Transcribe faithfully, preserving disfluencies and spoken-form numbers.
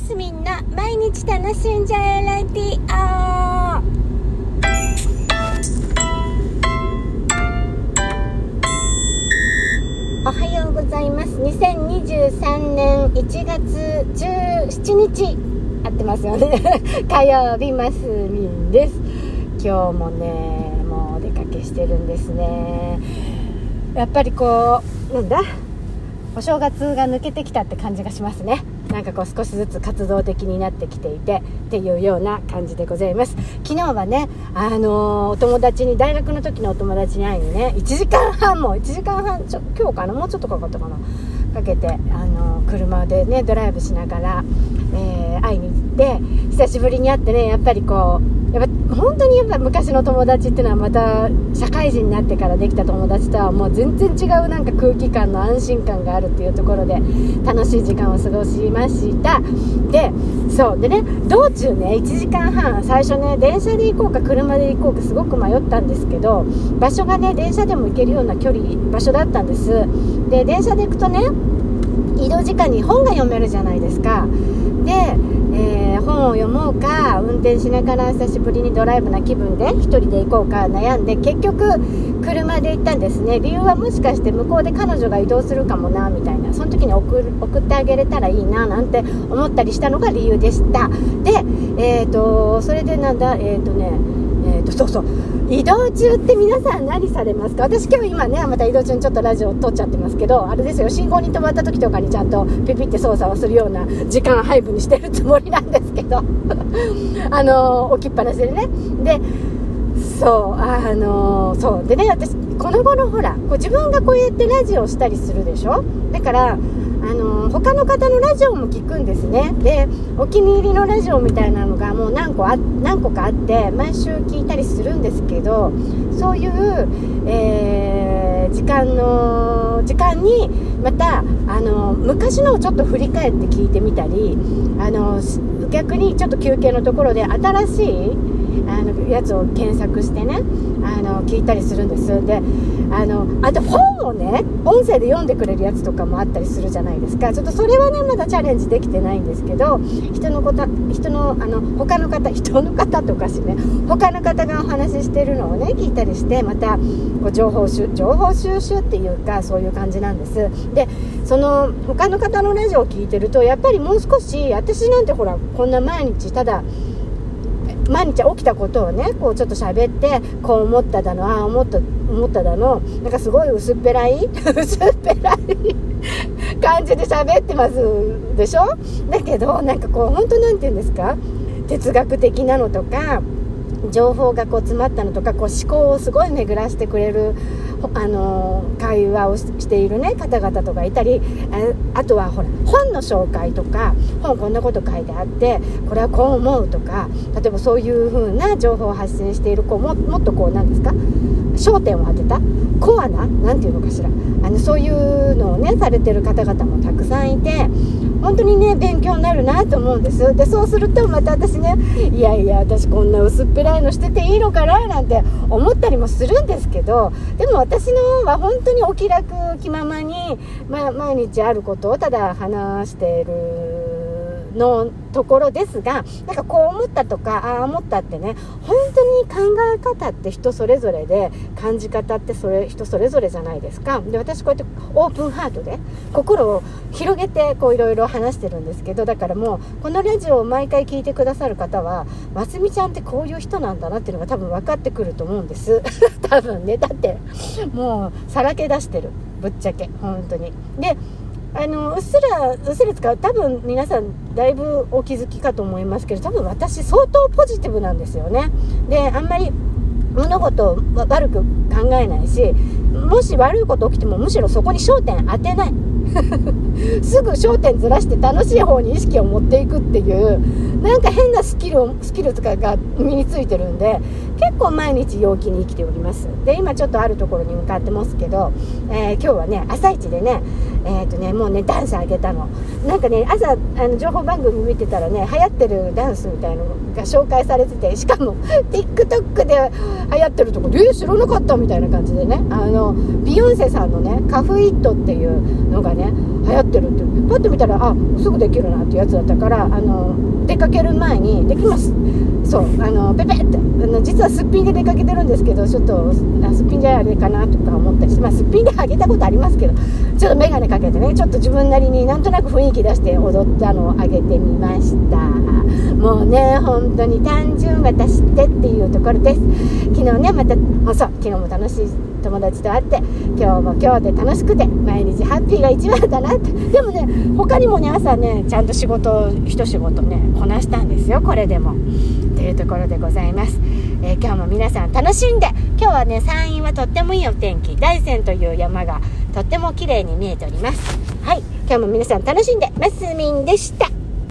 ますみんな。毎日楽しんじゃえラジオ。おはようございます。にせんにじゅうさんねんいちがつじゅうしちにち、合ってますよね火曜日、ますみんです。今日もね、もうお出かけしてるんですね。やっぱりこう、なんだ、お正月が抜けてきたって感じがしますね。なんかこう少しずつ活動的になってきていてっていうような感じでございます。昨日はね、あのー、お友達に、大学の時のお友達に会いにね、いちじかんはんもいちじかんはんちょ今日かなもうちょっとかかったかなかけて、あのー、車でねドライブしながら、えー、会いに行って、久しぶりに会ってね、やっぱりこうやっぱ本当にやっぱ昔の友達っていうのは、また社会人になってからできた友達とはもう全然違うなんか空気感の安心感があるっていうところで楽しい時間を過ごしました。で、そうでね、道中ねいちじかんはん、最初ね電車で行こうか車で行こうかすごく迷ったんですけど、場所がね電車でも行けるような距離場所だったんです。で、電車で行くとね、移動時間に本が読めるじゃないですか。で、えー、本を読もうか、運転しながら久しぶりにドライブな気分で一人で行こうか悩んで、結局車で行ったんですね。理由は、もしかして向こうで彼女が移動するかもなみたいな、その時に 送, 送ってあげれたらいいななんて思ったりしたのが理由でした。で、えーとそれでなんだえーとねえー、とそうそう移動中って皆さん何されますか？私今日今ねまた移動中にちょっとラジオ撮っちゃってますけど、あれですよ、信号に止まった時とかにちゃんとピピって操作をするような時間配分にしてるつもりなんですけどあのー、置きっぱなしでね。で、そうあのー、そうでね、私この頃ほらこう自分がこうやってラジオしたりするでしょ。だからあの他の方のラジオも聞くんですね。で、お気に入りのラジオみたいなのがもう何個あ、何個かあって毎週聞いたりするんですけど、そういう、えー、時間の時間にまたあの昔のをちょっと振り返って聞いてみたり、あの逆にちょっと休憩のところで新しいあのやつを検索してね、あの聞いたりするんです。で、あのあと本をね音声で読んでくれるやつとかもあったりするじゃないですか。ちょっとそれはねまだチャレンジできてないんですけど、人のこと人のあの他の方人の方っておかしいね他の方がお話ししてるのをね聞いたりして、またこう情報収情報収集っていうか、そういう感じなんです。で、その他の方のラジオを聞いてると、やっぱりもう少し、私なんてほらこんな毎日ただ毎日起きたことをねこうちょっと喋って、こう思っただのああ思った思っただのなんかすごい薄っぺらい薄っぺらい感じで喋ってますでしょ。だけどなんかこう本当なんていうんですか、哲学的なのとか情報がこう詰まったのとか、こう思考をすごい巡らしてくれる、あのー、会話をしている、ね、方々とかいたり、 あ, あとはほら本の紹介とか、本こんなこと書いてあってこれはこう思うとか、例えばそういう風な情報を発信している子も、もっとこうなんですか、焦点を当てたコアななんていうのかしら、あのそういうのをねされてる方々もたくさんいて、本当にね勉強になるなと思うんです。で、そうするとまた私ね、いやいや私こんな薄っぺらいのしてていいのかななんて思ったりもするんですけど、でも私のは本当にお気楽気ままに、まあ、毎日あることをただ話しているのところですが、なんかこう思ったとかああ思ったってね、本当に考え方って人それぞれで、感じ方ってそれ人それぞれじゃないですか。で、私こうやってオープンハートで心を広げてこういろいろ話してるんですけど、だからもうこのラジオを毎回聞いてくださる方は、ますみちゃんってこういう人なんだなっていうのが多分分かってくると思うんです多分ね、だってもうさらけ出してる、ぶっちゃけ本当に。で、あのうっすらうっすら使う、多分皆さんだいぶお気づきかと思いますけど、多分私相当ポジティブなんですよね。で、あんまり物事を悪く考えないし、もし悪いこと起きてもむしろそこに焦点当てないすぐ焦点ずらして楽しい方に意識を持っていくっていう、なんか変なスキルをスキルが身についてるんで、結構毎日陽気に生きております。で、今ちょっとあるところに向かってますけど、えー、今日はね朝一でねえーとねもうねダンスあげたの。なんかね朝あの情報番組見てたらね、流行ってるダンスみたいなのが紹介されてて、しかも TikTok で流行ってるとこで、えー、知らなかったみたいな感じでね、あのビヨンセさんのねカフイットっていうのがね流行ってるってパッと見たら、あ、すぐできるなってやつだったから、あの出かける前にできます、そうあのペペって、あの実はすっぴんで出かけてるんですけど、ちょっとすっぴんじゃあれかなとか思ったりして、まあ、すっぴんであげたことありますけど、ちょっと眼鏡かけてね、ちょっと自分なりになんとなく雰囲気出して踊ったのをあげてみました。もうね、本当に単純私ってっていうところです。昨日ね、またそう昨日も楽しい友達と会って、今日も今日で楽しくて毎日ハッピーが一番だなって。でもね、他にもね、朝ねちゃんと仕事一仕事ねこなしたんですよ、これでもというところでございます。えー、今日も皆さん楽しんで、今日はね山陰はとってもいいお天気、大山という山がとっても綺麗に見えております。はい、今日も皆さん楽しんで、マスミンでした。